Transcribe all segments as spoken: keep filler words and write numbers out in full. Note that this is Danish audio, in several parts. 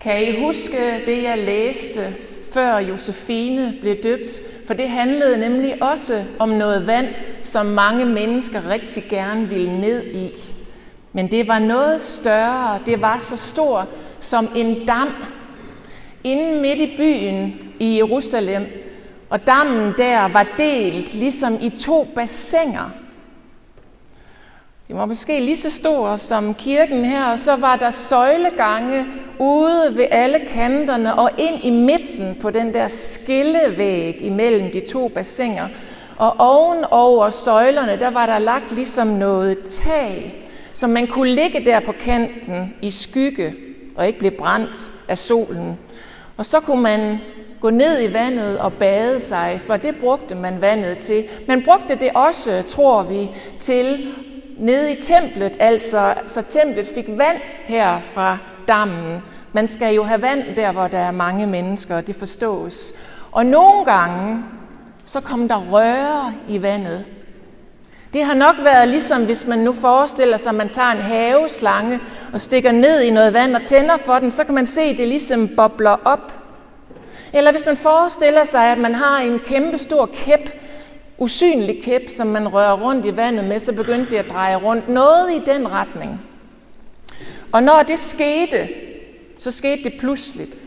Kan I huske det, jeg læste, før Josefine blev døbt? For det handlede nemlig også om noget vand, som mange mennesker rigtig gerne ville ned i. Men det var noget større, det var så stort som en dam inde midt i byen i Jerusalem. Og dammen der var delt ligesom i to bassiner. Det var måske lige så stor som kirken her, og så var der søjlegange ude ved alle kanterne og ind i midten på den der skillevæg imellem de to bassiner. Og oven over søjlerne, der var der lagt ligesom noget tag, som man kunne ligge der på kanten i skygge og ikke blive brændt af solen. Og så kunne man gå ned i vandet og bade sig, for det brugte man vandet til. Man brugte det også, tror vi, til nede i templet, altså så templet fik vand her fra dammen. Man skal jo have vand der, hvor der er mange mennesker, det forstås. Og nogle gange, så kom der røre i vandet. Det har nok været ligesom, hvis man nu forestiller sig, at man tager en haveslange og stikker ned i noget vand og tænder for den, så kan man se, at det ligesom bobler op. Eller hvis man forestiller sig, at man har en kæmpe stor kæp, usynlig kæp, som man rører rundt i vandet med, så begyndte det at dreje rundt. Noget i den retning. Og når det skete, så skete det pludseligt.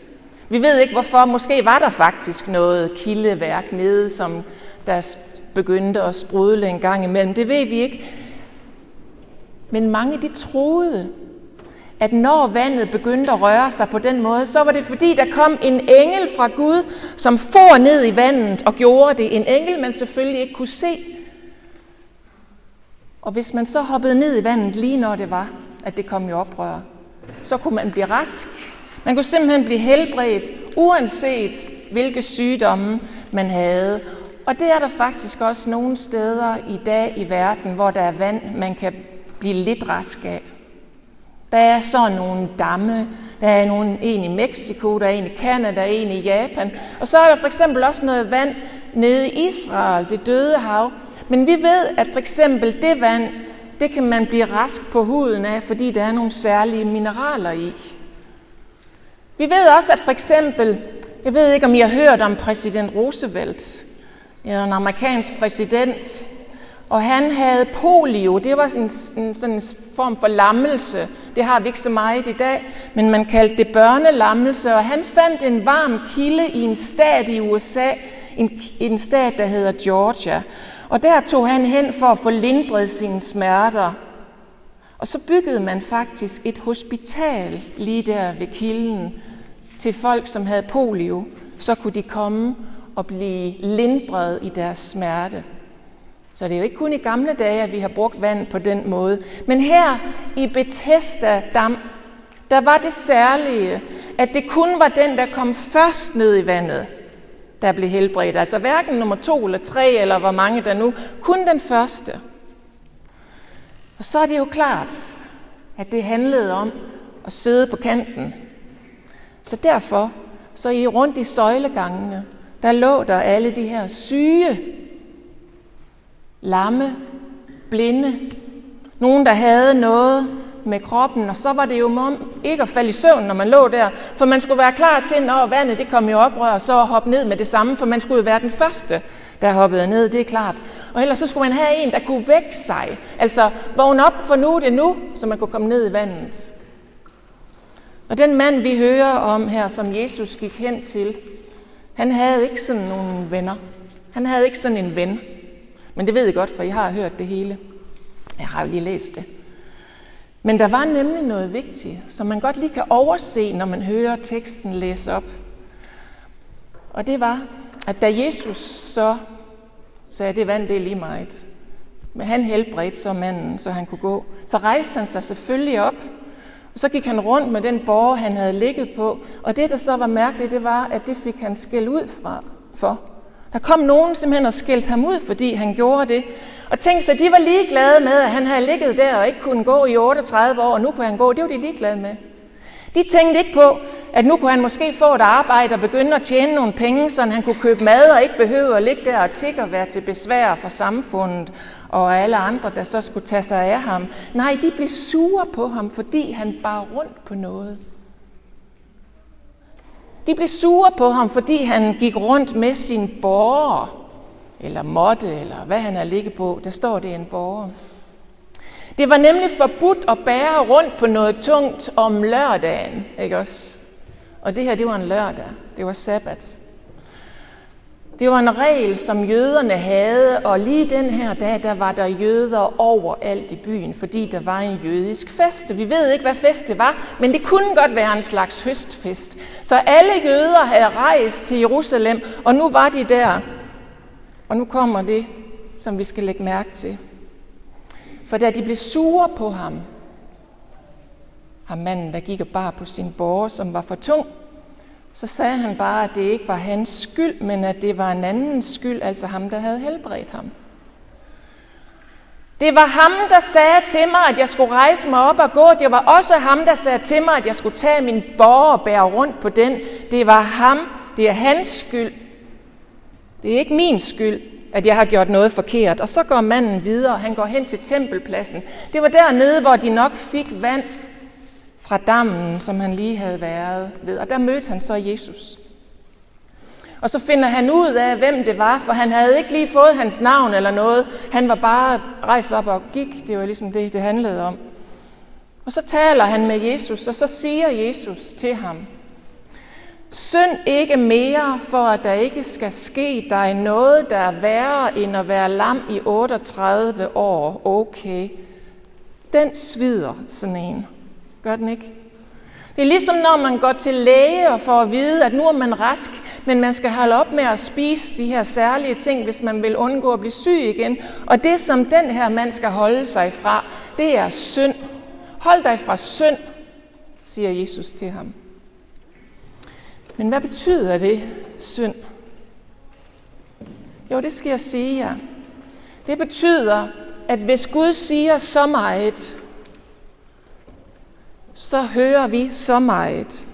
Vi ved ikke hvorfor. Måske var der faktisk noget kildeværk nede, som der begyndte at sprudle en gang imellem. Det ved vi ikke. Men mange de troede, at når vandet begyndte at røre sig på den måde, så var det fordi, der kom en engel fra Gud, som for ned i vandet og gjorde det. En engel, man selvfølgelig ikke kunne se. Og hvis man så hoppede ned i vandet, lige når det var, at det kom i oprør, så kunne man blive rask. Man kunne simpelthen blive helbredt, uanset hvilke sygdomme man havde. Og det er der faktisk også nogle steder i dag i verden, hvor der er vand, man kan blive lidt rask af. Der er så nogle damme, der er nogle, en i Mexico, der er en i Canada, en i Japan. Og så er der for eksempel også noget vand nede i Israel, det døde hav. Men vi ved, at for eksempel det vand, det kan man blive rask på huden af, fordi der er nogle særlige mineraler i. Vi ved også, at for eksempel, jeg ved ikke om I har hørt om præsident Roosevelt, en amerikansk præsident, og han havde polio. Det var en, en, sådan en form for lammelse. Det har vi ikke så meget i dag, men man kaldte det børnelammelse. Og han fandt en varm kilde i en stat i U S A, en, en stat, der hedder Georgia. Og der tog han hen for at få lindret sine smerter. Og så byggede man faktisk et hospital lige der ved kilden til folk, som havde polio. Så kunne de komme og blive lindret i deres smerte. Så det er jo ikke kun i gamle dage, at vi har brugt vand på den måde. Men her i Bethesda dam, der var det særlige, at det kun var den, der kom først ned i vandet, der blev helbredt. Altså hverken nummer to eller tre, eller hvor mange der nu, kun den første. Og så er det jo klart, at det handlede om at sidde på kanten. Så derfor, så i rundt i søjlegangene, der lå der alle de her syge, lamme, blinde, nogen der havde noget med kroppen, og så var det jo om ikke at falde i søvn, når man lå der, for man skulle være klar til, når vandet det kom i oprør, og så hoppe ned med det samme, for man skulle jo være den første, der hoppede ned, det er klart. Og ellers så skulle man have en, der kunne vække sig, altså vågne op, for nu det nu, så man kunne komme ned i vandet. Og den mand, vi hører om her, som Jesus gik hen til, han havde ikke sådan nogle venner. Han havde ikke sådan en ven. Men det ved I godt, for I har hørt det hele. Jeg har jo lige læst det. Men der var nemlig noget vigtigt, som man godt lige kan overse, når man hører teksten læse op. Og det var, at da Jesus så sagde, det vand, det er lige meget. Men han helbredte så manden, så han kunne gå. Så rejste han sig selvfølgelig op. Og så gik han rundt med den borger, han havde ligget på. Og det, der så var mærkeligt, det var, at det fik han skæld ud fra for. Der kom nogen simpelthen og skældte ham ud, fordi han gjorde det. Og tænkte sig, de var ligeglade med, at han havde ligget der og ikke kunne gå i otteogtredive år, og nu kunne han gå. Det var de ligeglade med. De tænkte ikke på, at nu kunne han måske få et arbejde og begynde at tjene nogle penge, så han kunne købe mad og ikke behøve at ligge der og tikke og være til besvær for samfundet og alle andre, der så skulle tage sig af ham. Nej, de blev sure på ham, fordi han bar rundt på noget. de blev sure på ham, fordi han gik rundt med sine borgere, eller måtte, eller hvad han har ligget på. Der står det en borger. Det var nemlig forbudt at bære rundt på noget tungt om lørdagen, ikke også? Og det her, det var en lørdag. Det var sabbat. Det var en regel, som jøderne havde, og lige den her dag, der var der jøder overalt i byen, fordi der var en jødisk fest. Vi ved ikke, hvad fest det var, men det kunne godt være en slags høstfest. Så alle jøder havde rejst til Jerusalem, og nu var de der. Og nu kommer det, som vi skal lægge mærke til. For da de blev sure på ham, ham manden, der gik og bar på sin båre, som var for tung, så sagde han bare, at det ikke var hans skyld, men at det var en andens skyld, altså ham, der havde helbredt ham. Det var ham, der sagde til mig, at jeg skulle rejse mig op og gå. Det var også ham, der sagde til mig, at jeg skulle tage min båre og bære rundt på den. Det var ham, det er hans skyld. Det er ikke min skyld, at jeg har gjort noget forkert. Og så går manden videre, han går hen til tempelpladsen. Det var dernede, hvor de nok fik vand fra dammen, som han lige havde været ved. Og der mødte han så Jesus. Og så finder han ud af, hvem det var, for han havde ikke lige fået hans navn eller noget. Han var bare rejst op og gik. Det var ligesom det, det handlede om. Og så taler han med Jesus, og så siger Jesus til ham, synd ikke mere, for at der ikke skal ske dig noget, der er værre end at være lam i otteogtredive år. Okay, den svider sådan en. Gør den ikke? Det er ligesom, når man går til læge og får at vide, at nu er man rask, men man skal holde op med at spise de her særlige ting, hvis man vil undgå at blive syg igen. Og det, som den her mand skal holde sig fra, det er synd. Hold dig fra synd, siger Jesus til ham. Men hvad betyder det, synd? Jo, det skal jeg sige jer. Det betyder, at hvis Gud siger så meget, så hører vi så meget.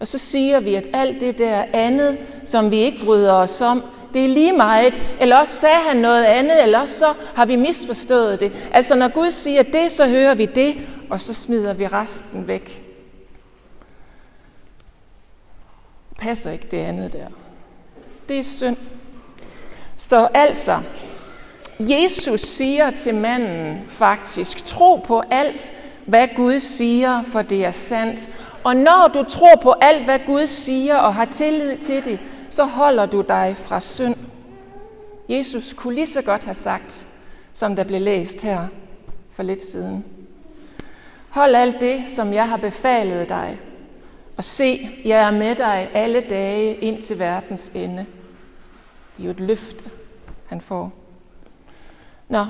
Og så siger vi, at alt det der andet, som vi ikke bryder os om, det er lige meget. Eller også sagde han noget andet, eller også så har vi misforstået det. Altså når Gud siger det, så hører vi det, og så smider vi resten væk. Passer ikke det andet der. Det er synd. Så altså, Jesus siger til manden faktisk, tro på alt, hvad Gud siger, for det er sandt. Og når du tror på alt, hvad Gud siger, og har tillid til det, så holder du dig fra synd. Jesus kunne lige så godt have sagt, som der blev læst her for lidt siden. Hold alt det, som jeg har befalet dig, og se, jeg er med dig alle dage ind til verdens ende. Det er jo et løfte, han får. Nå,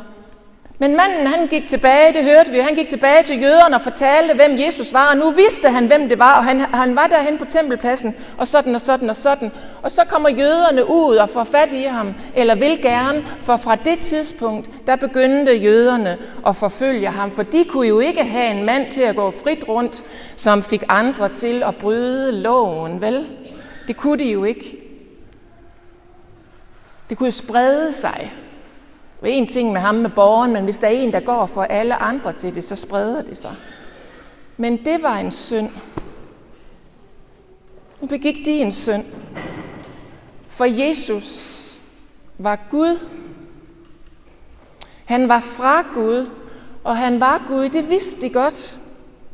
men manden, han gik tilbage, det hørte vi, han gik tilbage til jøderne og fortalte, hvem Jesus var, og nu vidste han, hvem det var, og han, han var derhen på tempelpladsen, og sådan og sådan og sådan. Og så kommer jøderne ud og får fat i ham, eller vil gerne, for fra det tidspunkt, der begyndte jøderne at forfølge ham, for de kunne jo ikke have en mand til at gå frit rundt, som fik andre til at bryde loven, vel? Det kunne de jo ikke. Det kunne sprede sig. Det er en ting med ham med borgeren, men hvis der er en, der går for alle andre til det, så spreder det sig. Men det var en synd. Nu begik de en synd. For Jesus var Gud. Han var fra Gud, og han var Gud. Det vidste de godt,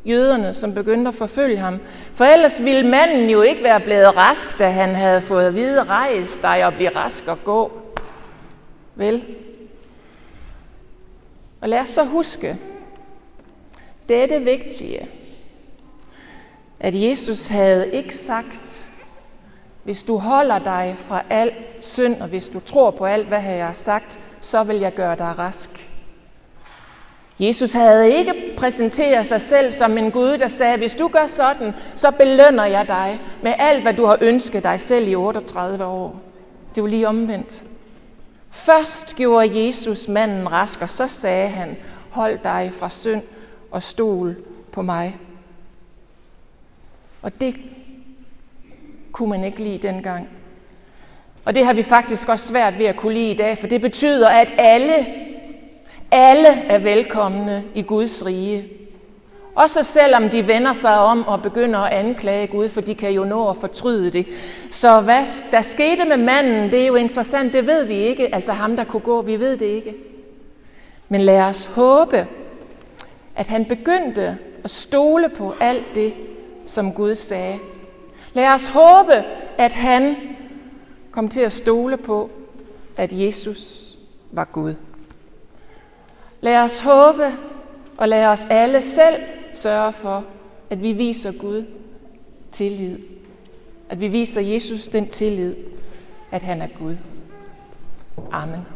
jøderne, som begyndte at forfølge ham. For ellers ville manden jo ikke være blevet rask, da han havde fået at vide, rejs dig og blive rask og gå. Vel? Og lad os så huske, det er det vigtige, at Jesus havde ikke sagt, hvis du holder dig fra al synd, og hvis du tror på alt, hvad jeg har sagt, så vil jeg gøre dig rask. Jesus havde ikke præsenteret sig selv som en Gud, der sagde, hvis du gør sådan, så belønner jeg dig med alt, hvad du har ønsket dig selv i otteogtredive år. Det var lige omvendt. Først gjorde Jesus manden rask, og så sagde han, hold dig fra synd og stol på mig. Og det kunne man ikke lide dengang. Og det har vi faktisk også svært ved at kunne lide i dag, for det betyder, at alle, alle er velkomne i Guds rige. Også selvom de vender sig om og begynder at anklage Gud, for de kan jo nå at fortryde det. Så hvad der skete med manden, det er jo interessant, det ved vi ikke. Altså ham, der kunne gå, vi ved det ikke. Men lad os håbe, at han begyndte at stole på alt det, som Gud sagde. Lad os håbe, at han kom til at stole på, at Jesus var Gud. Lad os håbe, og lad os alle selv sørge for, at vi viser Gud tillid. At vi viser Jesus den tillid, at han er Gud. Amen.